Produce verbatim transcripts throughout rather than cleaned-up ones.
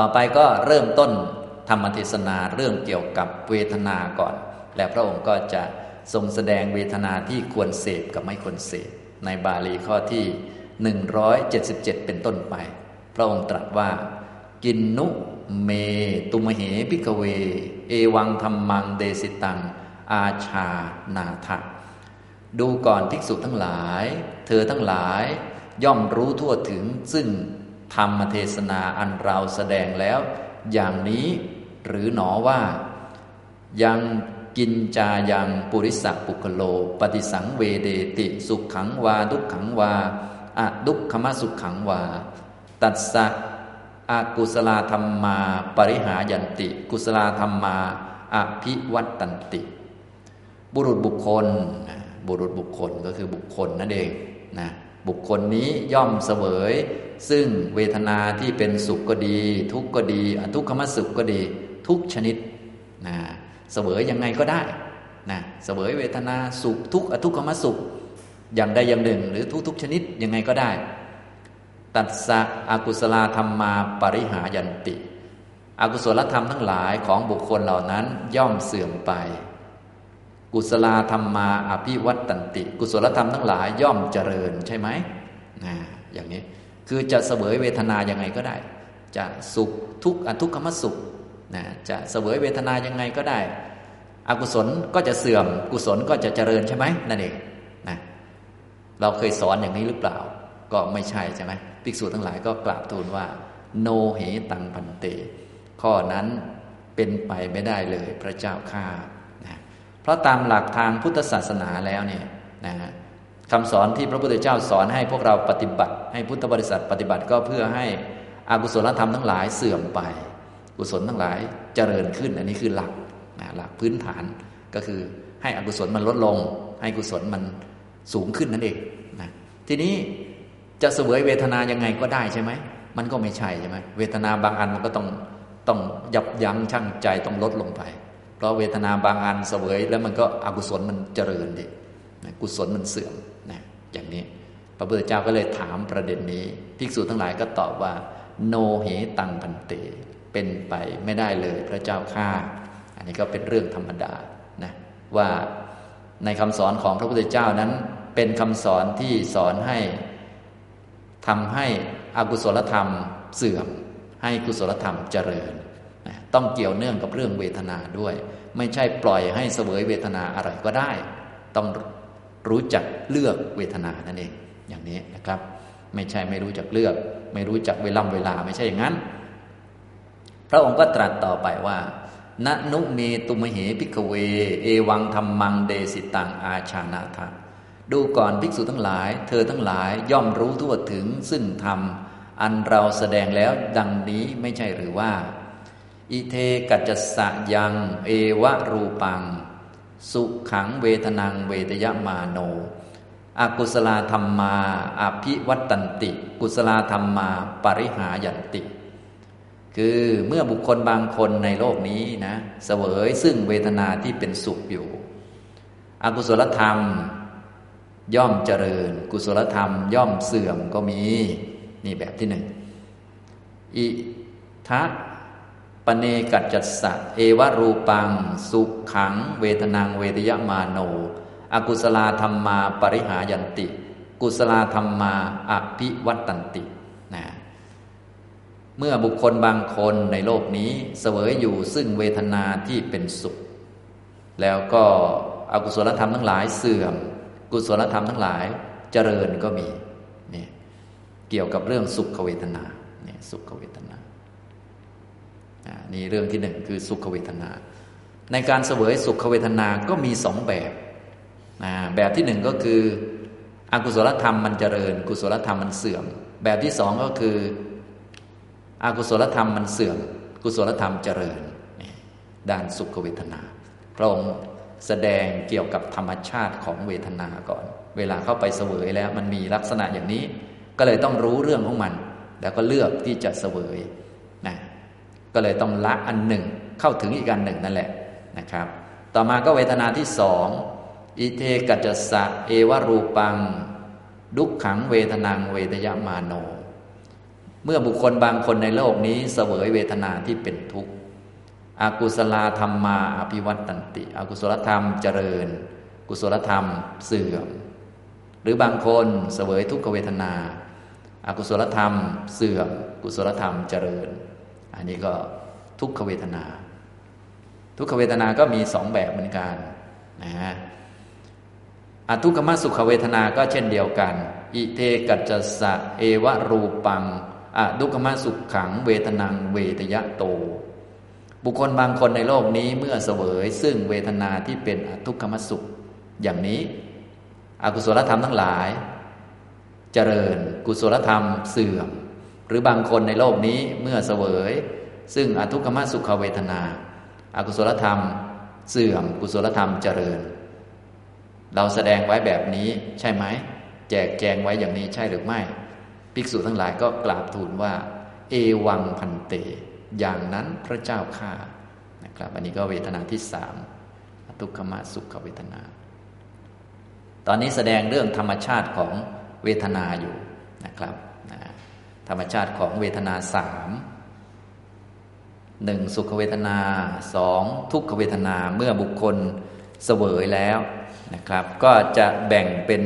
ต่อไปก็เริ่มต้นธรรมเทศนาเรื่องเกี่ยวกับเวทนาก่อนและพระองค์ก็จะทรงแสดงเวทนาที่ควรเสพกับไม่ควรเสพในบาลีข้อที่หนึ่งร้อยเจ็ดสิบเจ็ดเป็นต้นไปพระองค์ตรัสว่ากินนุเมตุมเหภิกขเวเอวังธัมมังเดสิตังอาชานาทะดูก่อนภิกษุทั้งหลายเธอทั้งหลายย่อมรู้ทั่วถึงซึ่งธรรมเทศนาอันเราแสดงแล้วอย่างนี้หรือหนอว่ายังกินจายังปุริสปุคคโลปฏิสังเวเดติสุขขังวาทุกขังวาอทุกขมสุขขังวาตัสสะอกุศลธรรมมาปริหายันติกุศลธรรมมาอภิวัตตันติบุรุษบุคคลบุรุษบุคคลก็คือบุคคลนั่นเองนะบุคคลนี้ย่อมเสวยซึ่งเวทนาที่เป็นสุขก็ดีทุกข์ก็ดีอทุกขมสุขก็ดีทุกชนิดนะเสวยยังไงก็ได้นะเสวยเวทนาสุขทุกข์อทุกขมสุขอย่างใดอย่างหนึ่งหรือทุกๆชนิดยังไงก็ได้ตัสสะอกุศลธรรมมาปริหายันติอกุศลธรรมทั้งหลายของบุคคลเหล่านั้นย่อมเสื่อมไปกุศลธรรมมาอภิวัตตันติกุศลธรรมทั้งหลายย่อมเจริญใช่ไหมนะอย่างนี้คือจะเสวยเวทนายังไงก็ได้จะสุขทุกข์อทุกขมสุขนะจะเสวยเวทนายังไงก็ได้อกุศลก็จะเสื่อมกุศลก็จะเจริญใช่ไหมนั่นเองนะเราเคยสอนอย่างนี้หรือเปล่าก็ไม่ใช่ใช่ไหมภิกษุทั้งหลายก็กราบทูลว่าโนเหตังพันเตข้อนั้นเป็นไปไม่ได้เลยพระเจ้าข้านะเพราะตามหลักทางพุทธศาสนาแล้วเนี่ยนะคำสอนที่พระพุทธเจ้าสอนให้พวกเราปฏิบัติให้พุทธบริษัทปฏิบัติก็เพื่อให้อกุศลธรรมทั้งหลายเสื่อมไปกุศลทั้งหลายเจริญขึ้นอันนี้คือหลักนะหลักพื้นฐานก็คือให้อกุศลมันลดลงให้กุศลมันสูงขึ้นนั่นเองนะทีนี้จะเสวยเวทนายังไงก็ได้ใช่ไหมมันก็ไม่ใช่ใช่ไหมเวทนาบางอันมันก็ต้องต้องยับยั้งชั่งใจต้องลดลงไปเพราะเวทนาบางอันเสวยแล้วมันก็อกุศลมันเจริญดิกุศลมันเสื่อมนะอย่างนี้พระพุทธเจ้าก็เลยถามประเด็นนี้ภิกษุทั้งหลายก็ตอบว่าโนเหตังพันเตเป็นไปไม่ได้เลยพระเจ้าข้าอันนี้ก็เป็นเรื่องธรรมดานะว่าในคำสอนของพระพุทธเจ้านั้นเป็นคำสอนที่สอนให้ทำให้อกุศลธรรมเสื่อมให้กุศลธรรมเจริญนะต้องเกี่ยวเนื่องกับเรื่องเวทนาด้วยไม่ใช่ปล่อยให้เสวยเวทนาอะไรก็ได้ต้องรู้จักเลือกเวทนานั่นเองอย่างนี้นะครับไม่ใช่ไม่รู้จักเลือกไม่รู้จักเวล่ำเวลาไม่ใช่อย่างนั้นพระองค์ก็ตรัสต่อไปว่านะนุเมตุมเหภิกขเวเอวังธัมมังเดสิตังอาชานาทะดูก่อนภิกษุทั้งหลายเธอทั้งหลายย่อมรู้ทั่วถึงซึ่งธรรมอันเราแสดงแล้วดังนี้ไม่ใช่หรือว่าอิเทกัจจสะยังเอวะรูปังสุขังเวทนังเวทยมาโนอกุศลธรรมมาอภิวัตตันติกุศลธรรมมาปริหายันติคือเมื่อบุคคลบางคนในโลกนี้นะเสวยซึ่งเวทนาที่เป็นสุขอยู่อกุศลธรรมย่อมเจริญกุศลธรรมย่อมเสื่อมก็มีนี่แบบที่หนึ่งอิทะปเนกัจจัสสะเอวรูปังสุขขังเวทนังเวทยมาโนอกุศลธรรมมาปริหายันติกุศลธรรมมาอภิวัตตันตินะเมื่อบุคคลบางคนในโลกนี้เสวยอยู่ซึ่งเวทนาที่เป็นสุขแล้วก็อกุศลธรรมทั้งหลายเสื่อมกุศลธรรมทั้งหลายเจริญก็มีนี่เกี่ยวกับเรื่องสุขเวทนานี่สุขเวทนาอ่านี่เรื่องที่หนึ่งคือสุขเวทนาในการเสวยสุขเวทนาก็มีสองแบบอ่าแบบที่หนึ่งก็คืออกุศลธรรมมันเจริญกุศลธรรมมันเสื่อมแบบที่สองก็คืออกุศลธรรมมันเสื่อมกุศลธรรมเจริญนี่ด้านสุขเวทนาพระองค์แสดงเกี่ยวกับธรรมชาติของเวทนาก่อนเวลาเข้าไปเสวยแล้วมันมีลักษณะอย่างนี้ก็เลยต้องรู้เรื่องของมันแล้วก็เลือกที่จะเสวยนะก็เลยต้องละอันหนึ่งเข้าถึงอีกอันหนึ่งนั่นแหละนะครับต่อมาก็เวทนาที่สองอิเทกัจจสะเอวรูปังดุกขังเวทนังเวทยมาโน เมื่อบุคคลบางคนในโลกนี้เสวยเวทนาที่เป็นทุกข์อกุศลธรรมมาอภิวัตตันติอกุศลธรรมเจริญกุศลธรรมเสื่อมหรือบางคนเสวยทุกขเวทนาอกุศลธรรมเสื่อมกุศลธรรมเจริญอันนี้ก็ทุกขเวทนาทุกขเวทนาก็มีสองแบบเหมือนกันนะฮะอทุกขมสุขเวทนาก็เช่นเดียวกันอิเทกัจจสะเอวะรูปังอทุกขมสุขขังเวทนังเวทยโตบุคคลบางคนในโลกนี้เมื่อเสวยซึ่งเวทนาที่เป็นอทุกขมสุขอย่างนี้อกุศลธรรมทั้งหลายเจริญกุศลธรรมเสื่อมหรือบางคนในโลกนี้เมื่อเสวยซึ่งอทุกขมสุขเวทนาอกุศลธรรมเสื่อมกุศลธรรมเจริญเราแสดงไว้แบบนี้ใช่ไหมแจกแจงไว้อย่างนี้ใช่หรือไม่ภิกษุทั้งหลายก็กราบทูลว่าเอวังพันเตอย่างนั้นพระเจ้าข้านะครับอันนี้ก็เวทนาที่สามอทุกขมสุขเวทนาตอนนี้แสดงเรื่องธรรมชาติของเวทนาอยู่นะครับธรรมชาติของเวทนาสามหนึ่งสุขเวทนาสองทุกขเวทนาเมื่อบุคคลเสวยแล้วนะครับก็จะแบ่งเป็น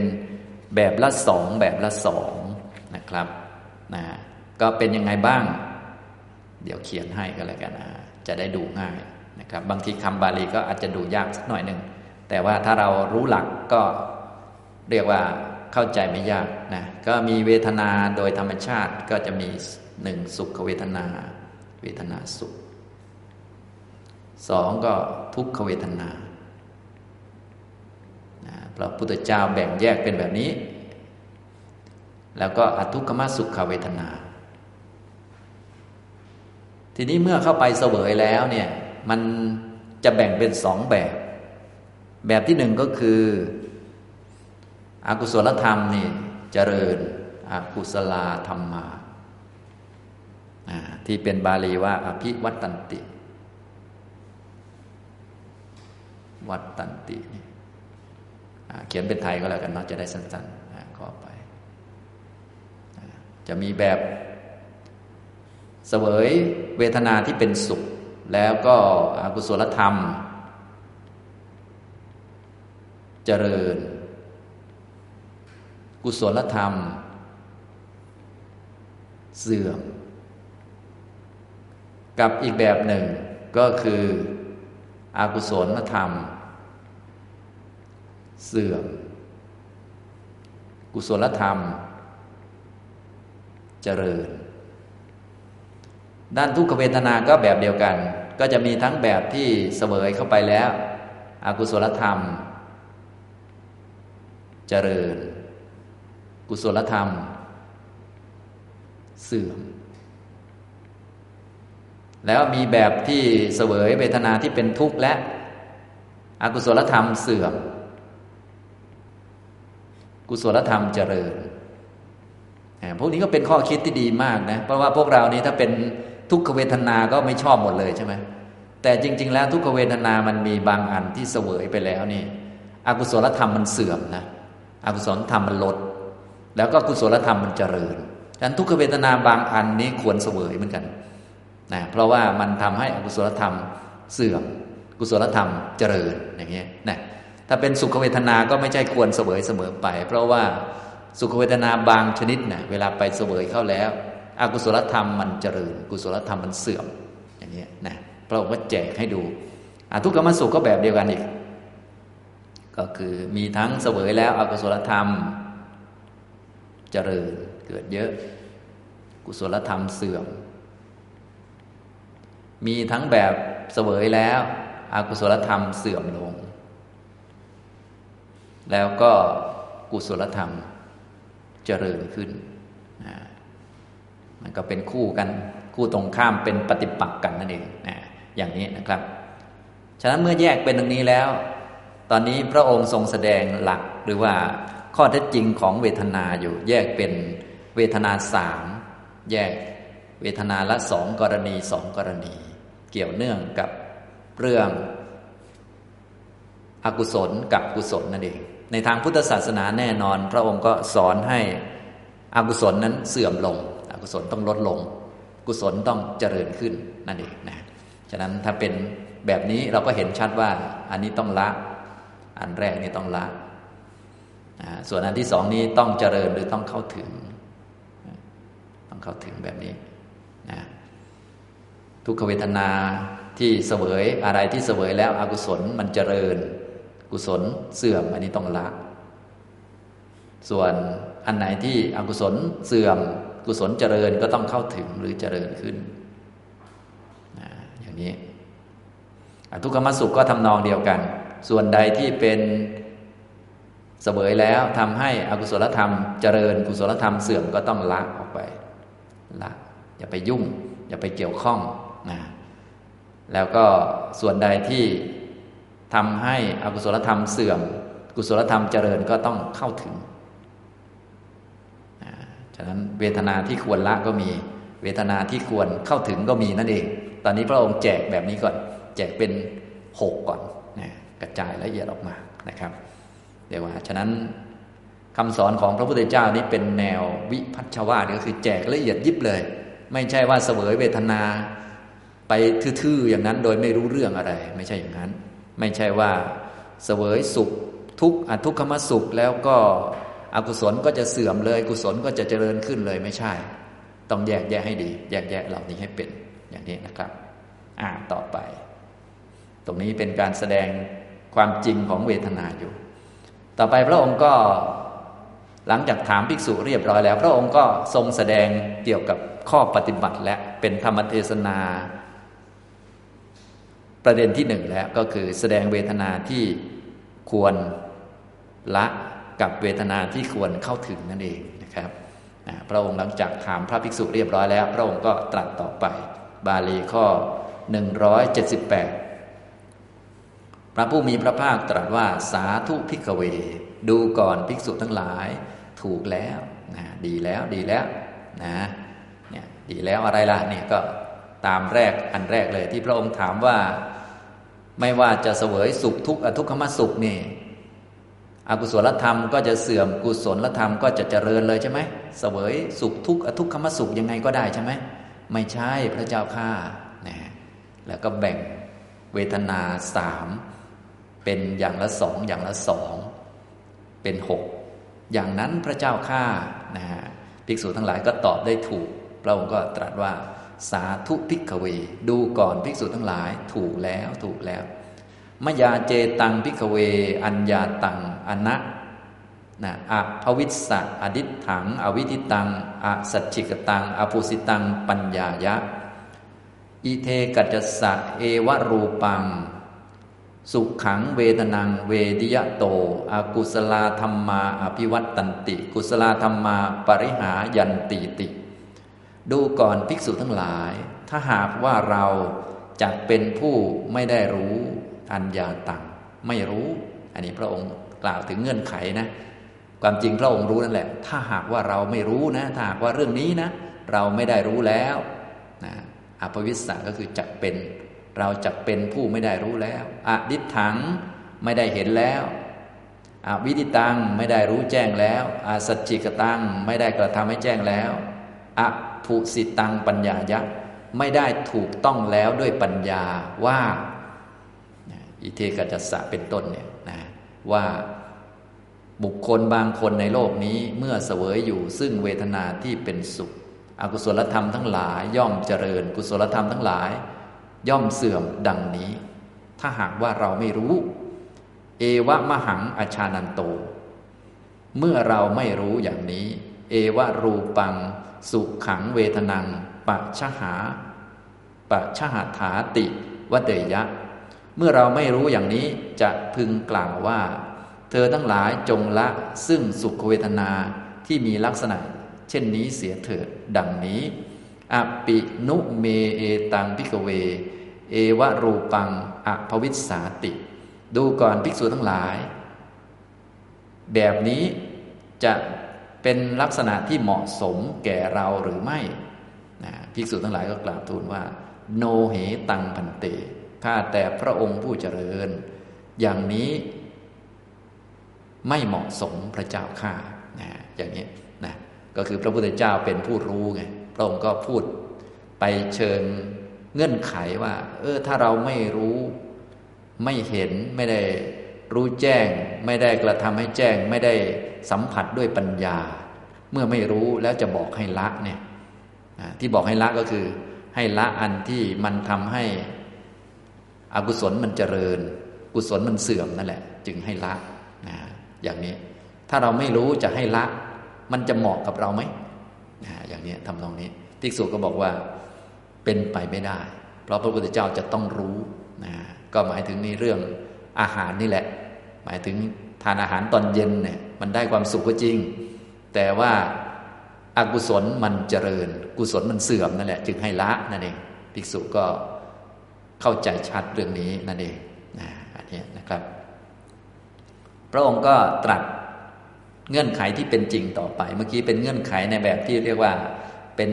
แบบละสองแบบละสองนะครับนะก็เป็นยังไงบ้างเดี๋ยวเขียนให้ก็แล้วกันนะจะได้ดูง่ายนะครับบางทีคำบาลีก็อาจจะดูยากสักหน่อยนึงแต่ว่าถ้าเรารู้หลักก็เรียกว่าเข้าใจไม่ยากนะก็มีเวทนาโดยธรรมชาติก็จะมีหนึ่งสุขเวทนาเวทนาสุขสองก็ทุกขเวทนาพระพุทธเจ้าแบ่งแยกเป็นแบบนี้แล้วก็อทุกขมสุขเวทนาทีนี้เมื่อเข้าไปเสวยแล้วเนี่ยมันจะแบ่งเป็นสองแบบแบบที่หนึ่งก็คืออกุศลธรรมนี่เจริญอกุศลธรรมาที่เป็นบาลีว่าอภิวัตตันติวัตตันติเขียนเป็นไทยก็แล้วกันเนาะจะได้สั้นๆก็ไปจะมีแบบเสวยเวทนาที่เป็นสุขแล้วก็อกุศลธรรมเจริญกุศลธรรมเสื่อมกับอีกแบบหนึ่งก็คืออกุศลธรรมเสื่อมกุศลธรรมเจริญด้านทุกขเวทนาก็แบบเดียวกันก็จะมีทั้งแบบที่เสวยเข้าไปแล้วอกุศลธรรมเจริญกุศลธรรมเสื่อมแล้วมีแบบที่เสวยเวทนาที่เป็นทุกข์และอกุศลธรรมเสื่อมกุศลธรรมเจริญพวกนี้ก็เป็นข้อคิดที่ดีมากนะเพราะว่าพวกเรานี้ถ้าเป็นทุกขเวทนาก็ไม่ชอบหมดเลยใช่ไหมแต่จริงๆแล้วทุกขเวทนามันมีบางอันที่เสวยไปแล้วนี่อกุศลธรรมมันเสื่อมนะอกุศลธรรมมันลดแล้วก็กุศลธรรมมันเจริญฉะนั้นทุกขเวทนาบางอันนี้ควรเสวยเหมือนกันนะเพราะว่ามันทำให้อกุศลธรรมเสื่อมกุศลธรรมเจริญอย่างเงี้ยนะถ้าเป็นสุขเวทนาก็ไม่ใช่ควรเสวยเสมอไปเพราะว่าสุขเวทนาบางชนิดนะเวลาไปเสวยเข้าแล้วอกุศลธรรมมันเจริญกุศลธรรมมันเสื่อมอย่างเงี้ยนะพระองค์ก็แจกให้ดูอทุกขมสุขก็แบบเดียวกันอีกก็คือมีทั้งเสวยแล้วอกุศลธรรมเจริญเกิดเยอะกุศลธรรมเสื่อมมีทั้งแบบเสวยแล้วอกุศลธรรมเสื่อมลงแล้วก็กุศลธรรมเจริญขึ้นนะมันก็เป็นคู่กันคู่ตรงข้ามเป็นปฏิปักษ์กันนั่นเองนะอย่างนี้นะครับฉะนั้นเมื่อแยกเป็นดังนี้แล้วตอนนี้พระองค์ทรงแสดงหลักหรือว่าข้อเท็จจริงของเวทนาอยู่แยกเป็นเวทนาสามแยกเวทนาละสองกรณีสองกรณีเกี่ยวเนื่องกับเรื่องอกุศลกับกุศลนั่นเองในทางพุทธศาสนาแน่นอนพระองค์ก็สอนให้อกุศลนั้นเสื่อมลงอ อกุศลต้องลดลงกุศลต้องเจริญขึ้นนั่นเองนะฉะนั้นถ้าเป็นแบบนี้เราก็เห็นชัดว่าอันนี้ต้องละอันแรกนี่ต้องละส่วนอันที่สองนี้ต้องเจริญหรือต้องเข้าถึงต้องเข้าถึงแบบนี้นะทุกขเวทนาที่เสวยอะไรที่เสวยแล้วอกุศลมันเจริญกุศลเสื่อมอันนี้ต้องละส่วนอันไหนที่อกุศลเสื่อมกุศลเจริญก็ต้องเข้าถึงหรือเจริญขึ้นนะอย่างนี้อทุกขมสุขก็ทำนองเดียวกันส่วนใดที่เป็นเสวยแล้วทำให้อกุศลธรรมเจริญกุศลธรรมเสื่อมก็ต้องละออกไปละอย่าไปยุ่งอย่าไปเกี่ยวข้องนะแล้วก็ส่วนใดที่ทำให้อกุศลธรรมเสื่อมกุศลธรรมเจริญก็ต้องเข้าถึงฉะนั้นเวทนาที่ควรละก็มีเวทนาที่ควรเข้าถึงก็มีนั่นเองตอนนี้พระองค์แจกแบบนี้ก่อนแจกเป็นหกก่อนนะกระจายละเอียดออกมานะครับเดี๋ยวว่าฉะนั้นคำสอนของพระพุทธเจ้านี้เป็นแนววิพัชชวาทก็คือแจกละเอียดยิบเลยไม่ใช่ว่าเสวยเวทนาไปทื่อๆอย่างนั้นโดยไม่รู้เรื่องอะไรไม่ใช่อย่างนั้นไม่ใช่ว่าเสวยสุขทุกข์อทุกขมสุขแล้วก็อกุศลก็จะเสื่อมเลยกุศลก็จะเจริญขึ้นเลยไม่ใช่ต้องแยกแยะให้ดีแยกแยะเหล่านี้ให้เป็นอย่างนี้นะครับอ่าต่อไปตรงนี้เป็นการแสดงความจริงของเวทนาอยู่ต่อไปพระองค์ก็หลังจากถามภิกษุเรียบร้อยแล้วพระองค์ก็ทรงแสดงเกี่ยวกับข้อปฏิบัติและเป็นธรรมเทศนาประเด็นที่หนึ่งแล้วก็คือแสดงเวทนาที่ควรละกับเวทนาที่ควรเข้าถึงนั่นเองนะครับพระองค์หลังจากถามพระภิกษุเรียบร้อยแล้วพระองค์ก็ตรัสต่อไปบาลีข้อหนึ่งร้อยเจ็ดสิบแปดพระผู้มีพระภาคตรัสว่าสาธุภิกขเวดูก่อนภิกษุทั้งหลายถูกแล้วนะดีแล้วดีแล้วนะเนี่ยดีแล้วอะไรล่ะเนี่ยก็ตามแรกอันแรกเลยที่พระองค์ถามว่าไม่ว่าจะเสวยสุขทุกข์อทุกขมสุขนี่อกุศลธรรมก็จะเสื่อมกุศลธรรมก็จะเจริญเลยใช่ไหมเสวยสุขทุกข์อทุกขมสุขยังไงก็ได้ใช่ไหมไม่ใช่พระเจ้าข้านะแล้วก็แบ่งเวทนาสามเป็นอย่างละสองอย่างละสองเป็นหกอย่างนั้นพระเจ้าข้านะภิกษุทั้งหลายก็ตอบได้ถูกพระองค์ก็ตรัสว่าสาธุภิกขเวดูก่อนภิกษุทั้งหลายถูกแล้วถูกแล้วมยาเจตังภิกขเวอัญญาตังอนะนะอภวิสสะอดิษฐังอวิธิตังอสัจฉิกตังอภูสิตังปัญญายะอิเทกัจจสะเอวรูปังสุขขังเวทนังเวดิยะโตอกุศลธรรมาอภิวัตตันติกุศลธรรมาปริหายันติติดูก่อนภิกษุทั้งหลายถ้าหากว่าเราจักเป็นผู้ไม่ได้รู้อัญญาตังไม่รู้อันนี้พระองค์กล่าวถึงเงื่อนไขนะความจริงพระองค์รู้นั่นแหละถ้าหากว่าเราไม่รู้นะถ้าหากว่าเรื่องนี้นะเราไม่ได้รู้แล้วนะอภวิสสะก็คือจักเป็นเราจักเป็นผู้ไม่ได้รู้แล้วอดิฏฐังไม่ได้เห็นแล้วอวิธิตังไม่ได้รู้แจ้งแล้วอสัจฉิกตังไม่ได้กระทำให้แจ้งแล้วอภูสิตังปัญญายะไม่ได้ถูกต้องแล้วด้วยปัญญาว่าอิเทกัจจสะเป็นต้นเนี่ยนะว่าบุคคลบางคนในโลกนี้เมื่อเสวยอยู่ซึ่งเวทนาที่เป็นสุขอกุศลธรรมทั้งหลายย่อมเจริญกุศลธรรมทั้งหลายย่อมเสื่อมดังนี้ถ้าหากว่าเราไม่รู้เอวะมหังอชานันโตเมื่อเราไม่รู้อย่างนี้เอวะรูปังสุขขังเวทนังปัจฉหาปัจฉหาถาติวเตยะเมื่อเราไม่รู้อย่างนี้จะพึงกล่าวว่าเธอทั้งหลายจงละซึ่งสุขเวทนาที่มีลักษณะเช่นนี้เสียเถิดดังนี้อปินุเมเอตังภิกขเวเอวะรูปังอภวิสสาติดูก่อนภิกษุทั้งหลายแบบนี้จะเป็นลักษณะที่เหมาะสมแก่เราหรือไม่ภิกษุทั้งหลายก็กราบทูลว่าโนเหตังพันเตข้าแต่พระองค์ผู้เจริญอย่างนี้ไม่เหมาะสมพระเจ้าข้านะอย่างนี้นะก็คือพระพุทธเจ้าเป็นผู้รู้ไง พระองค์ก็พูดไปเชิงเงื่อนไขว่าเออถ้าเราไม่รู้ไม่เห็นไม่ได้รู้แจ้งไม่ได้กระทำให้แจ้งไม่ได้สัมผัสด้วยปัญญาเมื่อไม่รู้แล้วจะบอกให้ละเนี่ยที่บอกให้ละก็คือให้ละอันที่มันทำให้อกุศลมันเจริญกุศลมันเสื่อมนั่นแหละจึงให้ละนะอย่างนี้ถ้าเราไม่รู้จะให้ละมันจะเหมาะกับเราไหมนะอย่างนี้ทำตรงนี้ภิกษุก็บอกว่าเป็นไปไม่ได้เพราะพระพุทธเจ้าจะต้องรู้นะก็หมายถึงในเรื่องอาหารนี่แหละหมายถึงทานอาหารตอนเย็นเนี่ยมันได้ความสุขก็จริงแต่ว่าอกุศลมันเจริญกุศลมันเสื่อมนั่นแหละจึงให้ละนั่นเองภิกษุก็เข้าใจชัดเรื่องนี้นั่นเองนะอันนี้นะครับพระองค์ก็ตรัสเงื่อนไขที่เป็นจริงต่อไปเมื่อกี้เป็นเงื่อนไขในแบบที่เรียกว่าเป็น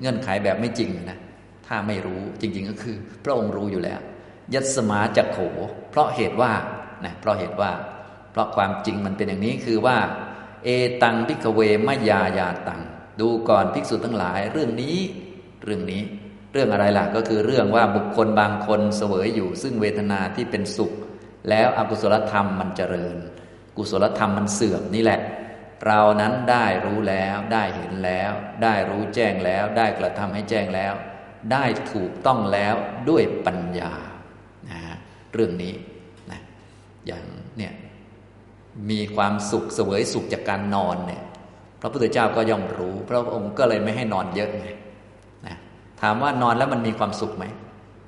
เงื่อนไขแบบไม่จริงนะถ้าไม่รู้จริงๆก็คือพระองค์รู้อยู่แล้วยัสมาจักโขเพราะเหตุว่านะเพราะเหตุว่าเพราะความจริงมันเป็นอย่างนี้คือว่าเอตังภิกขเวมยายาตังดูก่อนภิกษุทั้งหลายเรื่องนี้เรื่องนี้เรื่องอะไรล่ะก็คือเรื่องว่าบุคคลบางคนเสวยอยู่ซึ่งเวทนาที่เป็นสุขแล้วอกุศลธรรมมันเจริญกุศลธรรมมันเสื่อมนี่แหละเรานั้นได้รู้แล้วได้เห็นแล้วได้รู้แจ้งแล้วได้กระทำให้แจ้งแล้วได้ถูกต้องแล้วด้วยปัญญานะเรื่องนี้นะอย่างเนี่ยมีความสุขเสวยสุขจากการนอนเนี่ยพระพุทธเจ้าก็ย่อมรู้พระองค์ก็เลยไม่ให้นอนเยอะไงนะถามว่านอนแล้วมันมีความสุขไหม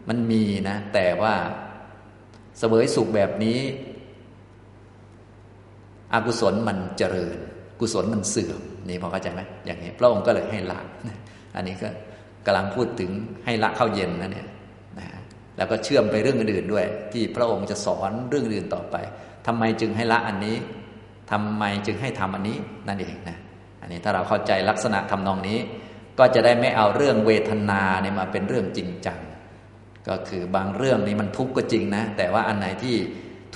มันมีนะแต่ว่าเสวยสุขแบบนี้อกุศลมันเจริญกุศลมันเสื่อมนี่พอเข้าใจไหมอย่างนี้พระองค์ก็เลยให้ละอันนี้ก็กำลังพูดถึงให้ละเข้าเย็นนะเนี่ยนะแล้วก็เชื่อมไปเรื่องอื่นด้วยที่พระองค์จะสอนเรื่องอื่นต่อไปทำไมจึงให้ละอันนี้ทำไมจึงให้ทำอันนี้นั่นเองนะอันนี้ถ้าเราเข้าใจลักษณะทำนองนี้ก็จะได้ไม่เอาเรื่องเวทนาเนี่ยมาเป็นเรื่องจริงจังก็คือบางเรื่องนี้มันทุกข์ก็จริงนะแต่ว่าอันไหนที่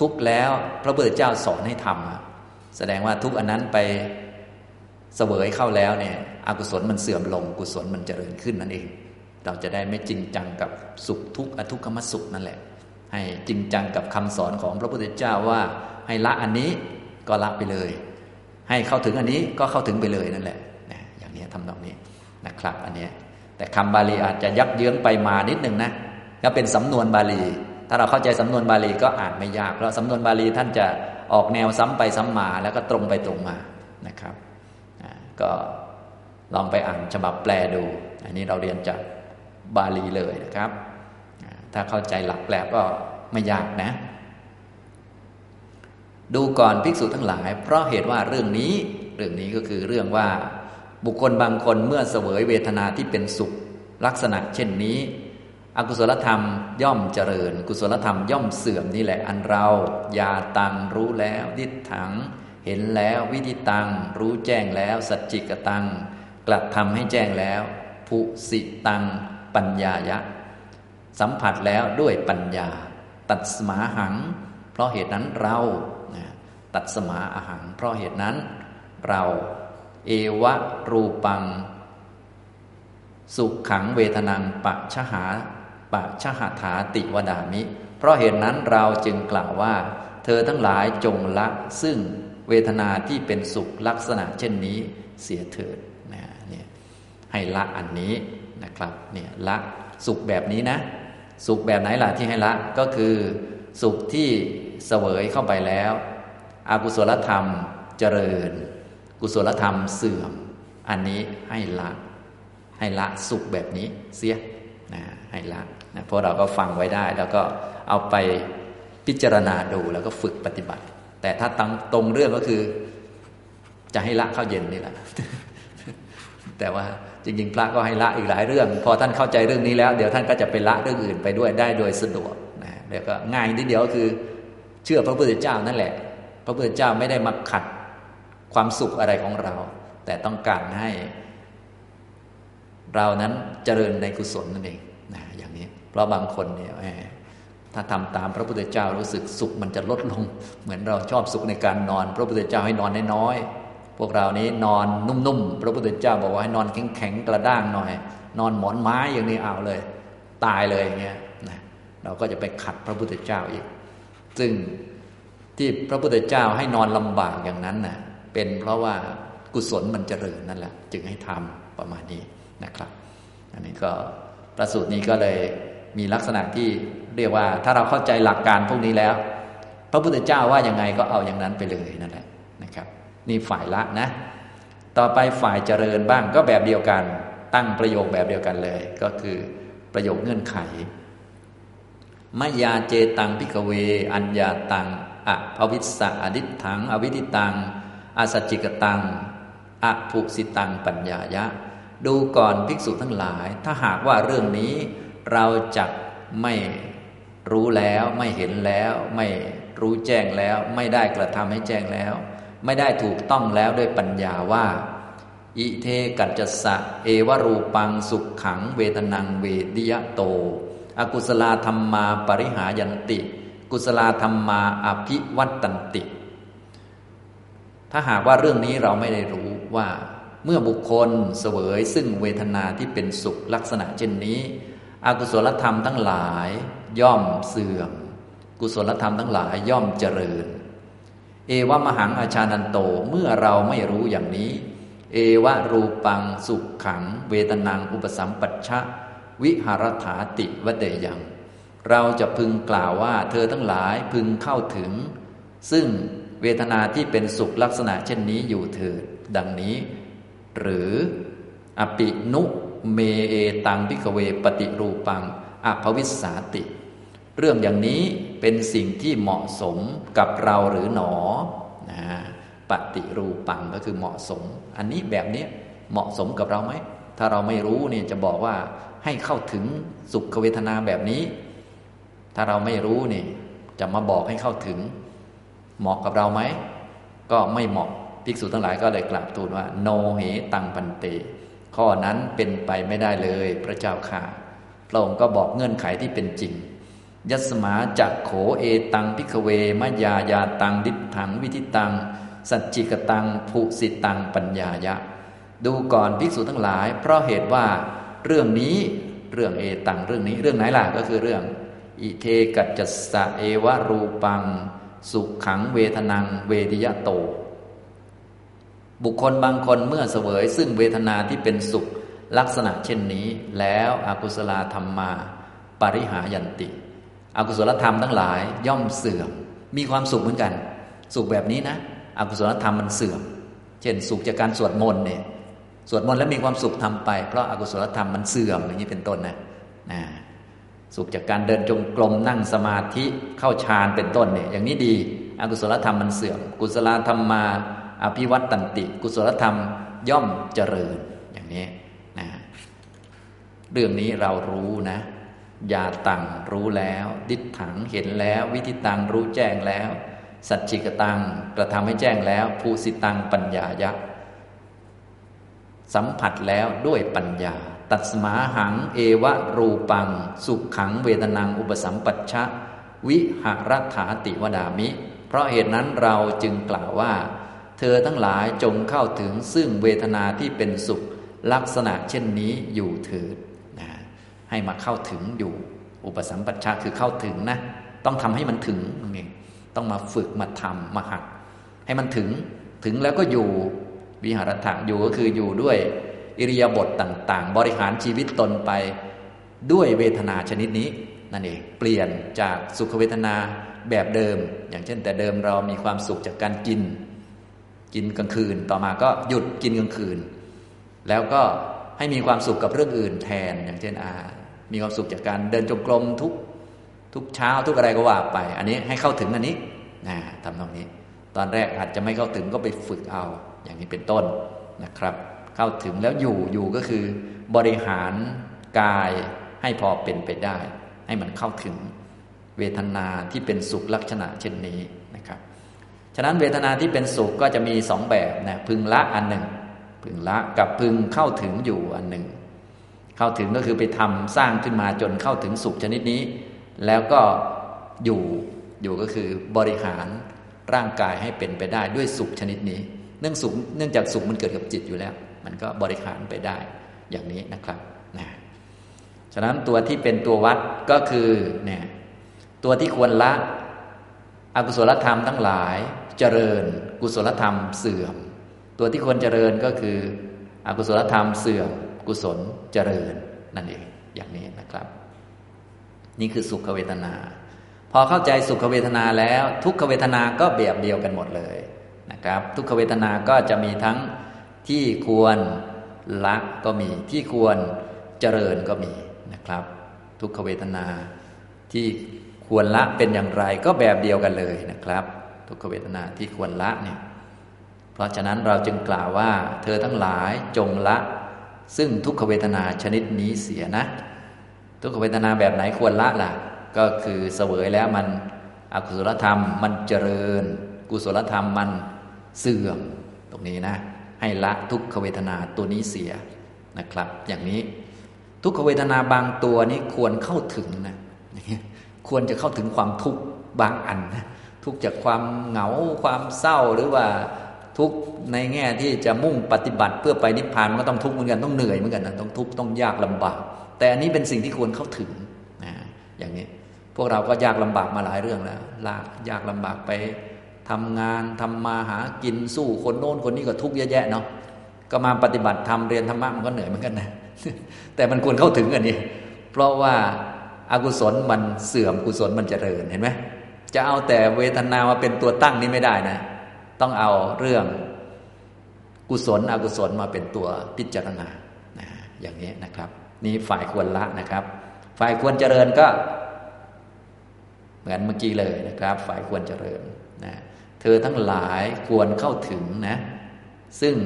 ทุกข์แล้วพระพุทธเจ้าสอนให้ทำแสดงว่าทุกข์อันนั้นไปเสวยเข้าแล้วเนี่ยอกุศลมันเสื่อมลงกุศลมันเจริญขึ้นนั่นเองเราจะได้ไม่จริงจังกับสุขทุกข์อทุกขมสุขนั่นแหละให้จริงจังกับคำสอนของพระพุทธเจ้าว่าให้ละอันนี้ก็ละไปเลยให้เข้าถึงอันนี้ก็เข้าถึงไปเลยนั่นแหละนะอย่างนี้ทำนองนี้นะครับอันนี้แต่คำบาลีอาจจะยักเยื้องไปมานิดนึงนะก็เป็นสำนวนบาลีถ้าเราเข้าใจสำนวนบาลีก็อ่านไม่ยากเพราะสำนวนบาลีท่านจะออกแนวซ้ำไปซ้ำมาแล้วก็ตรงไปตรงมานะครับก็ลองไปอ่านฉบับแปลดูอันนี้เราเรียนจากบาลีเลยนะครับถ้าเข้าใจหลักแปลก็ไม่ยากนะดูก่อนภิกษุทั้งหลายเพราะเหตุว่าเรื่องนี้เรื่องนี้ก็คือเรื่องว่าบุคคลบางคนเมื่อเสวยเวทนาที่เป็นสุขลักษณะเช่นนี้อกุศลธรรมย่อมเจริญกุศลธรรมย่อมเสื่อมนี่แหละอันเรายาตังรู้แล้วดิถังเห็นแล้ววิธิตังรู้แจ้งแล้วสัจจิกตังกระทำให้แจ้งแล้วภุสิตังปัญญายะสัมผัสแล้วด้วยปัญญาตัดสมาหังเพราะเหตุนั้นเราตัดสมาอหังเพราะเหตุนั้นเราเอวะรูปังสุขขังเวทนังปัจฉหาปัจฉหาถาติวดามิเพราะเหตุนั้นเราจึงกล่าวว่าเธอทั้งหลายจงละซึ่งเวทนาที่เป็นสุขลักษณะเช่นนี้เสียเถิดนะเนี่ยให้ละอันนี้นะครับเนี่ยละสุขแบบนี้นะสุขแบบไหนล่ะที่ให้ละก็คือสุขที่เสวยเข้าไปแล้วอกุศลธรรมเจริญกุศลธรรมเสื่อมอันนี้ให้ละให้ละสุขแบบนี้เสียนะให้ละนะพวกเราก็ฟังไว้ได้แล้วก็เอาไปพิจารณาดูแล้วก็ฝึกปฏิบัติแต่ถ้าตรงตรงเรื่องก็คือจะให้ละเข้าเย็นนี่แหละแต่ว่าจริงๆพระก็ให้ละอีกหลายเรื่องพอท่านเข้าใจเรื่องนี้แล้วเดี๋ยวท่านก็จะไปละเรื่องอื่นไปด้วยได้โดยสะดวกนะแล้วก็ง่ายนิดเดียวก็คือเชื่อพระพุทธเจ้านั่นแหละพระพุทธเจ้าไม่ได้มาขัดความสุขอะไรของเราแต่ต้องการให้เรานั้นเจริญในกุศลนั่นเองนะอย่างนี้เพราะบางคนเนี่ยถ้าทำตามพระพุทธเจ้ารู้สึกสุขมันจะลดลงเหมือนเราชอบสุขในการนอนพระพุทธเจ้าให้นอนน้อย พวกเรานี้นอนนุ่มๆพระพุทธเจ้าบอกว่าให้นอนแข็งๆกระด้างหน่อยนอนหมอนไม้อย่างนี้เอาเลยตายเลยอย่างเงี้ยเราก็จะไปขัดพระพุทธเจ้าอีกซึ่งที่พระพุทธเจ้าให้นอนลำบากอย่างนั้นน่ะเป็นเพราะว่ากุศลมันเจริญนั่นแหละจึงให้ทำประมาณนี้นะครับอันนี้ก็พระสูตรนี้ก็เลยมีลักษณะที่เรียกว่าถ้าเราเข้าใจหลักการพวกนี้แล้วพระพุทธเจ้าว่ายังไงก็เอาอย่างนั้นไปเลยนั่นแหละนะครับนี่ฝ่ายละนะต่อไปฝ่ายเจริญบ้างก็แบบเดียวกันตั้งประโยคแบบเดียวกันเลยก็คือประโยคเงื่อนไขมยาเจตังภิกขเวอัญญาตังอภิสสะอดิษถังอวิธิตังอสัจจิกตังอภุสิตังปัญญายะดูก่อนภิกษุทั้งหลายถ้าหากว่าเรื่องนี้เราจักไม่รู้แล้วไม่เห็นแล้วไม่รู้แจ้งแล้วไม่ได้กระทำให้แจ้งแล้วไม่ได้ถูกต้องแล้วด้วยปัญญาว่าอิเทกัจจสะเอวรูปังสุขขังเวทนังเวทิยะโตอกุศลธรรมาปริหายันติกุศลธรรมาอภิวัตตันติถ้าหากว่าเรื่องนี้เราไม่ได้รู้ว่าเมื่อบุคคลเสวยซึ่งเวทนาที่เป็นสุขลักษณะเช่นนี้อกุศลธรรมทั้งหลายย่อมเสื่อมกุศลธรรมทั้งหลายย่อมเจริญเอวมหังอาชานันโตเมื่อเราไม่รู้อย่างนี้เอวรูปังสุขขังเวทนังอุปสัมปัชชะวิหารถาติวเตยังเราจะพึงกล่าวว่าเธอทั้งหลายพึงเข้าถึงซึ่งเวทนาที่เป็นสุขลักษณะเช่นนี้อยู่เถิดดังนี้หรืออปินุเมเอตังภิกขเวปฏิรูปังอภวิสสาติเรื่องอย่างนี้เป็นสิ่งที่เหมาะสมกับเราหรือหนอนะปฏิรูปังก็คือเหมาะสมอันนี้แบบนี้เหมาะสมกับเราไหมถ้าเราไม่รู้เนี่ยจะบอกว่าให้เข้าถึงสุขเวทนาแบบนี้ถ้าเราไม่รู้นี่จะมาบอกให้เข้าถึงเหมาะกับเราไหมก็ไม่เหมาะภิกษุทั้งหลายก็เลยกราบทูลว่าโนเหตังปันเตข้อนั้นเป็นไปไม่ได้เลยพระเจ้าค่ะพระองค์ก็บอกเงื่อนไขที่เป็นจริงยัสมาจักโขเอตังภิกขเวมยายาตังดิฏฐังวิธิตังสัจจิกตังภุสิตังปัญญายะดูก่อนภิกษุทั้งหลายเพราะเหตุว่าเรื่องนี้เรื่องเอตังเรื่องนี้เรื่องไหนล่ะก็คือเรื่องอิเทกัจจสะเอวรูปังสุขขังเวทนังเวทิยะโตบุคคลบางคนเมื่อเสวยซึ่งเวทนาที่เป็นสุขลักษณะเช่นนี้แล้วอกุศลธรรมาปริหายันติอกุศลธรรมทั้งหลายย่อมเสื่อมมีความสุขเหมือนกันสุขแบบนี้นะอกุศลธรรมมันเสื่อมเช่นสุขจากการสวดมนต์เนี่ยสวดมนต์แล้วมีความสุขทำไปเพราะอกุศลธรรมมันเสื่อมอย่างนี้เป็นต้นนะนะสุขจากการเดินจงกรมนั่งสมาธิเข้าฌานเป็นต้นเนี่ยอย่างนี้ดีอกุศลธรรมมันเสื่อมกุศลธรรมมาอภิวัตตันติกุศลธรรมย่อมเจริญอย่างนี้นะเรื่องนี้เรารู้นะญาตังรู้แล้วดิฏฐังเห็นแล้ววิธิตังรู้แจ้งแล้วสัจจิกตังกระทำให้แจ้งแล้วภูสิตังปัญญายะสัมผัสแล้วด้วยปัญญาตัสมาหังเอวรูปังสุขขังเวทนังอุปสัมปัชชะวิหรถาติวดามิเพราะเหตุนั้นเราจึงกล่าวว่าเธอทั้งหลายจงเข้าถึงซึ่งเวทนาที่เป็นสุขลักษณะเช่นนี้อยู่เถิดนะให้มาเข้าถึงอยู่อุปสัมปัชชะคือเข้าถึงนะต้องทำให้มันถึงเองต้องมาฝึกมาทำมาหัดให้มันถึงถึงแล้วก็อยู่วิหารถะอยู่ก็คืออยู่ด้วยอิริยาบถต่างๆบริหารชีวิตตนไปด้วยเวทนาชนิดนี้นั่นเองเปลี่ยนจากสุขเวทนาแบบเดิมอย่างเช่นแต่เดิมเรามีความสุขจากการกินกินกลางคืนต่อมาก็หยุดกินกลางคืนแล้วก็ให้มีความสุขกับเรื่องอื่นแทนอย่างเช่นอามีความสุขจากการเดินจงกรมทุกทุกเช้าทุกอะไรก็ว่าไปอันนี้ให้เข้าถึงอันนี้นะทำตรงนี้ตอนแรกอาจจะไม่เข้าถึงก็ไปฝึกเอาอย่างนี้เป็นต้นนะครับเข้าถึงแล้วอยู่อยู่ก็คือบริหารกายให้พอเป็นไปได้ให้มันเข้าถึงเวทนาที่เป็นสุขลักษณะเช่นนี้นะครับฉะนั้นเวทนาที่เป็นสุขก็จะมีสองแบบนะพึงละอันหนึ่งพึงละกับพึงเข้าถึงอยู่อันหนึ่งเข้าถึงก็คือไปทำสร้างขึ้นมาจนเข้าถึงสุขชนิดนี้แล้วก็อยู่อยู่ก็คือบริหารร่างกายให้เป็นไปได้ด้วยสุขชนิดนี้ เนื่องสุขเนื่องจากสุขมันเกิดกับจิตอยู่แล้วมันก็บริหารไปได้อย่างนี้นะครับนะฉะนั้นตัวที่เป็นตัววัดก็คือเนี่ยตัวที่ควรละอกุศลธรรมทั้งหลายเจริญกุศลธรรมเสื่อมตัวที่ควรเจริญก็คืออกุศลธรรมเสื่อมกุศลเจริญนั่นเองอย่างนี้นะครับนี่คือสุขเวทนาพอเข้าใจสุขเวทนาแล้วทุกขเวทนาก็แบบเดียวกันหมดเลยนะครับทุกขเวทนาก็จะมีทั้งที่ควรละก็มีที่ควรเจริญก็มีนะครับทุกขเวทนาที่ควรละเป็นอย่างไรก็แบบเดียวกันเลยนะครับทุกขเวทนาที่ควรละเนี่ยเพราะฉะนั้นเราจึงกล่าวว่าเธอทั้งหลายจงละซึ่งทุกขเวทนาชนิดนี้เสียนะทุกขเวทนาแบบไหนควรละล่ะก็คือเสวยแล้วมันอกุศลธรรมมันเจริญกุศลธรรมมันเสื่อมตรงนี้นะให้ละทุกขเวทนาตัวนี้เสียนะครับอย่างนี้ทุกขเวทนาบางตัวนี้ควรเข้าถึงนะควรจะเข้าถึงความทุกข์บางอันนะทุกข์จากความเหงาความเศร้าหรือว่าทุกข์ในแง่ที่จะมุ่งปฏิบัติเพื่อไปนิพพานมันก็ต้องทุกข์เหมือนกันต้องเหนื่อยเหมือนกันนะต้องทุกข์ต้องยากลำบากแต่อันนี้เป็นสิ่งที่ควรเข้าถึงนะอย่างนี้พวกเราก็ยากลำบากมาหลายเรื่องแล้วลากยากลำบากไปทำงานทำมาหากินสู้คนโน้นคนนี้ก็ทุกข์เยอะแยะเนาะก็มาปฏิบัติธรรมเรียนธรรมะมันก็เหนื่อยเหมือนกันนะแต่มันควรเข้าถึงอันนี้เพราะว่าอากุศลมันเสื่อมกุศลมันเจริญเห็นไหมจะเอาแต่เวทนามาเป็นตัวตั้งนี้ไม่ได้นะต้องเอาเรื่องกุศลอกุศลมาเป็นตัวพิจารณานะอย่างนี้นะครับนี่ฝ่ายควรละนะครับฝ่ายควรเจริญก็เหมือนเมื่อกี้เลยนะครับฝ่ายควรเจริญนะเธอทั้งหลายควรเข้าถึงนะซึ่ง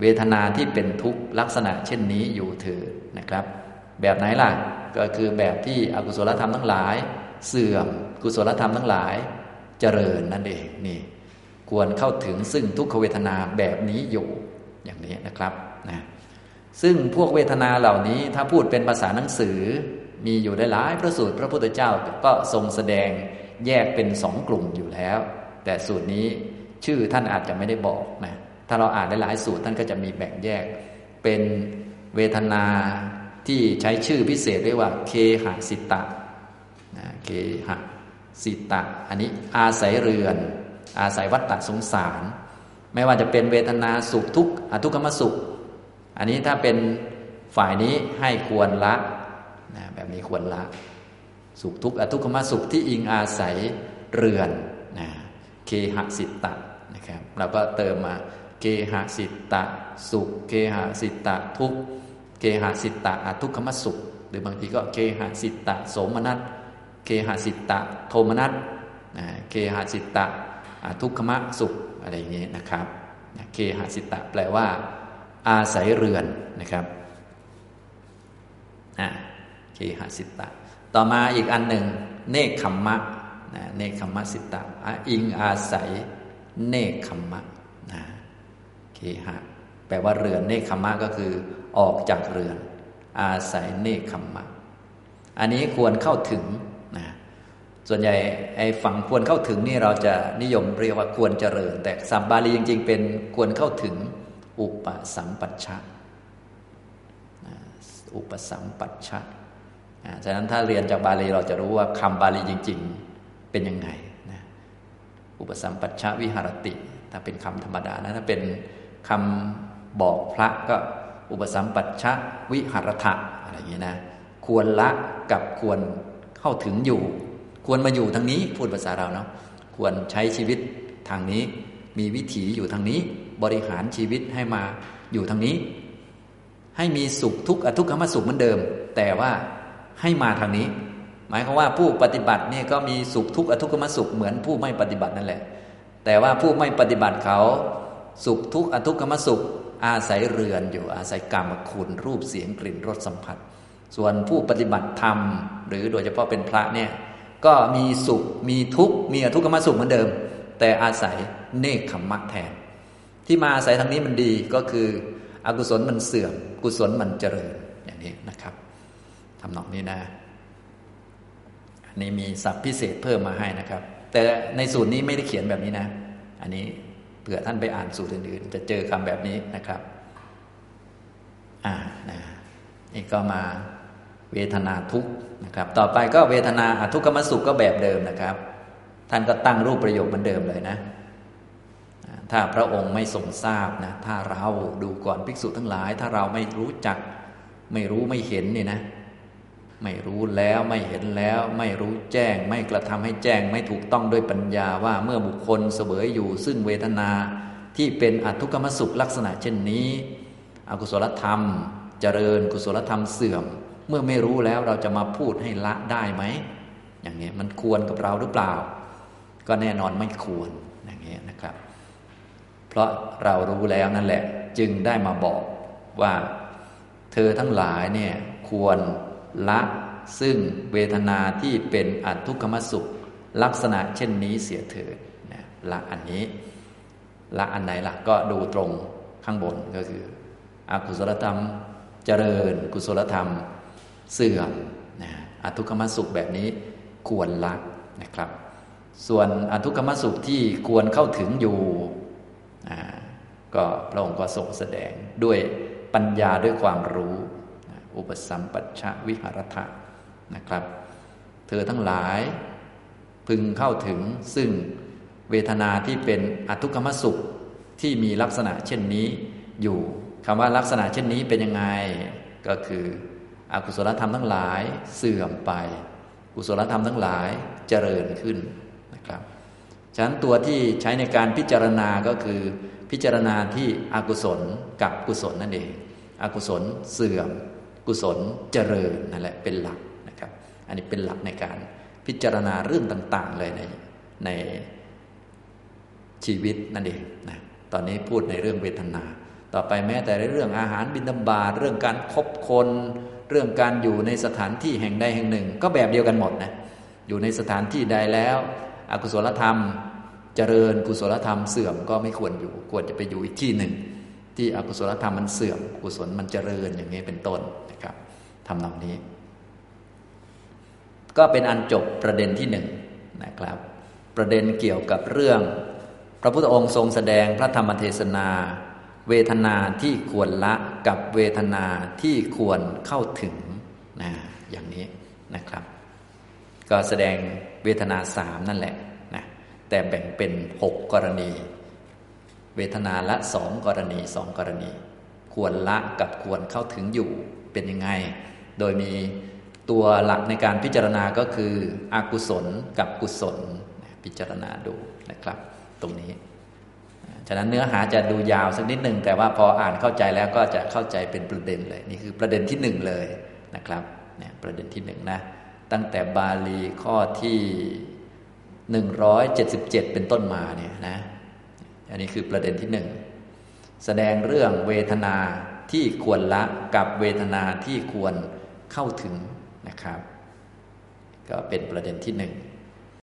เวทนาที่เป็นทุกข์ลักษณะเช่นนี้อยู่เธอนะครับแบบไหนล่ะก็คือแบบที่อกุศลธรรมทั้งหลายเสื่อมกุศลธรรมทั้งหลายเจริญนั่นเองนี่ควรเข้าถึงซึ่งทุกขเวทนาแบบนี้อยู่อย่างนี้นะครับนะซึ่งพวกเวทนาเหล่านี้ถ้าพูดเป็นภาษาหนังสือมีอยู่ได้หลายพระสูตรพระพุทธเจ้าก็ทรงแสดงแยกเป็นสองกลุ่มอยู่แล้วแต่สูตรนี้ชื่อท่านอาจจะไม่ได้บอกนะถ้าเราอ่านได้หลายสูตรท่านก็จะมีแบ่งแยกเป็นเวทนาที่ใช้ชื่อพิเศษเรียกว่าเคหสิตะนะเคหสิตะอันนี้อาศัยเรือนอาศัยวัฏฏะสงสารไม่ว่าจะเป็นเวทนาสุขทุกข์อทุกขมสุขอันนี้ถ้าเป็นฝ่ายนี้ให้ควรละนะแบบนี้ควรละสุขทุกข์อทุกขมสุขที่อิงอาศัยเรือนนะเคหสิตะนะครับเราก็เติมมาเคหสิตะสุขเคหสิตะทุกข์เคหสิตะอทุกขมสุขหรือบางทีก็เคหสิตะโสมนัสเคหสิตะโทมนัสนะเคหสิตะอทุกขมสุขอะไรอย่างนี้นะครับเคหสิตะแปลว่าอาศัยเรือนนะครับนะเคหสิตะต่อมาอีกอันหนึ่งเนคขมมะนะเนคขมมะสิตะอิงอาศัยเนคขมมะนะเคหะแปลว่าเรือนเนคขมมะก็คือออกจากเรือนอาศัยเนคขมมะอันนี้ควรเข้าถึงนะส่วนใหญ่ไอ้ฝั่งควรเข้าถึงนี่เราจะนิยมเรียกว่าควรเจริญแต่ศัพท์บาลีจริงๆเป็นควรเข้าถึงอุปสัมปัชชะอุปสัมปัชชะฉะนั้นถ้าเรียนจากบาลีเราจะรู้ว่าคำบาลีจริงๆเป็นยังไงนะอุปสัมปัชชะวิหารติถ้าเป็นคำธรรมดานะถ้าเป็นคำบอกพระก็อุปสัมปัชชะวิหารถะอะไรอย่างนี้นะควรละกับควรเข้าถึงอยู่ควรมาอยู่ทางนี้พูดภาษาเราเนาะควรใช้ชีวิตทางนี้มีวิถีอยู่ทางนี้บริหารชีวิตให้มาอยู่ทางนี้ให้มีสุขทุกข์อทุกขมสุขเหมือนเดิมแต่ว่าให้มาทางนี้หมายความว่าผู้ปฏิบัติเนี่ยก็มีสุขทุกข์อทุกขมสุขเหมือนผู้ไม่ปฏิบัตินั่นแหละแต่ว่าผู้ไม่ปฏิบัติเขาสุขทุกข์อทุกขมสุขอาศัยเรือนอยู่อาศัยกามคุณรูปเสียงกลิ่นรสสัมผัสส่วนผู้ปฏิบัติธรรมหรือโดยเฉพาะเป็นพระเนี่ยก็มีสุขมีทุกข์มีอทุกขมสุขเหมือนเดิมแต่อาศัยเนคขมมะแทนที่มาอาศัยทางนี้มันดีก็คืออกุศลมันเสื่อมกุศลมันเจริญอย่างนี้นะครับทำนองนี้นะอันนี้มีศัพท์พิเศษเพิ่มมาให้นะครับแต่ในสูตรนี้ไม่ได้เขียนแบบนี้นะอันนี้ เผื่อท่านไปอ่านสูตรอื่นๆจะเจอคำแบบนี้นะครับอ่านะนี่ก็มาเวทนาทุกข์นะครับต่อไปก็เวทนาอทุกขมสุขก็แบบเดิมนะครับท่านก็ตั้งรูปประโยคเหมือนเดิมเลยนะถ้าพระองค์ไม่ทรงทราบนะถ้าเราดูก่อนภิกษุทั้งหลายถ้าเราไม่รู้จักไม่รู้ไม่เห็นนี่นะไม่รู้แล้วไม่เห็นแล้วไม่รู้แจ้งไม่กระทำให้แจ้งไม่ถูกต้องด้วยปัญญาว่าเมื่อบุคคลเสวยอยู่ซึ่งเวทนาที่เป็นอทุกขมสุขลักษณะเช่นนี้อกุศลธรรมเจริญกุศลธรรมเสื่อมเมื่อไม่รู้แล้วเราจะมาพูดให้ละได้ไหมอย่างนี้มันควรกับเราหรือเปล่าก็แน่นอนไม่ควรอย่างนี้นะครับเพราะเรารู้แล้วนั่นแหละจึงได้มาบอกว่าเธอทั้งหลายเนี่ยควรละซึ่งเวทนาที่เป็นอทุกขมสุขลักษณะเช่นนี้เสียเถิดนะละอันนี้ละอันไหนล่ะก็ดูตรงข้างบนก็คืออกุศลธรรมเจริญกุศลธรรมเสื่อมนะอทุกขมสุขแบบนี้ควรละนะครับส่วนอทุกขมสุขที่ควรเข้าถึงอยู่ก็พระองค์ก็ทรงแสดงด้วยปัญญาด้วยความรู้อุปสัมปัชชวิหารถะนะครับเธอทั้งหลายพึงเข้าถึงซึ่งเวทนาที่เป็นอทุกขมสุขที่มีลักษณะเช่นนี้อยู่คำว่าลักษณะเช่นนี้เป็นยังไงก็คืออกุศลธรรมทั้งหลายเสื่อมไปกุศลธรรมทั้งหลายเจริญขึ้นนะครับฉะนั้นตัวที่ใช้ในการพิจารณาก็คือพิจารณาที่อกุศลกับกุศลนั่นเองอกุศลเสื่อมกุศลเจริญนั่นแหละเป็นหลักนะครับอันนี้เป็นหลักในการพิจารณาเรื่องต่างๆเลยในในชีวิตนั่นเองนะตอนนี้พูดในเรื่องเวทนาต่อไปแม้แต่เรื่องอาหารบิณฑบาตเรื่องการคบคนเรื่องการอยู่ในสถานที่แห่งใดแห่งหนึ่งก็แบบเดียวกันหมดนะอยู่ในสถานที่ใดแล้วอกุศลธรรมเจริญกุศลธรรมเสื่อมก็ไม่ควรอยู่ควรจะไปอยู่อีกที่หนึ่งที่อกุศลธรรมมันเสื่อมกุศลมันเจริญอย่างนี้เป็นต้นนะครับทำนองนี้ก็เป็นอันจบประเด็นที่หนึ่งนะครับประเด็นเกี่ยวกับเรื่องพระพุทธองค์ทรงแสดงพระธรรมเทศนาเวทนาที่ควรละกับเวทนาที่ควรเข้าถึงนะอย่างนี้นะครับก็แสดงเวทนาสามนั่นแหละนะแต่แบ่งเป็นหกกรณีเวทนาละสองกรณีสองกรณีควรละกับควรเข้าถึงอยู่เป็นยังไงโดยมีตัวหลักในการพิจารณาก็คืออกุศลกับกุศลพิจารณาดูนะครับตรงนี้ฉะนั้นเนื้อหาจะดูยาวสักนิดหนึ่งแต่ว่าพออ่านเข้าใจแล้วก็จะเข้าใจเป็นประเด็นเลยนี่คือประเด็นที่หนึ่งเลยนะครับเนี่ยประเด็นที่หนึ่งนะตั้งแต่บาลีข้อที่หนึ่งร้อยเจ็ดสิบเจ็ดเป็นต้นมาเนี่ยนะอันนี้คือประเด็นที่หนึ่งแสดงเรื่องเวทนาที่ควรละกับเวทนาที่ควรเข้าถึงนะครับก็เป็นประเด็นที่หนึ่ง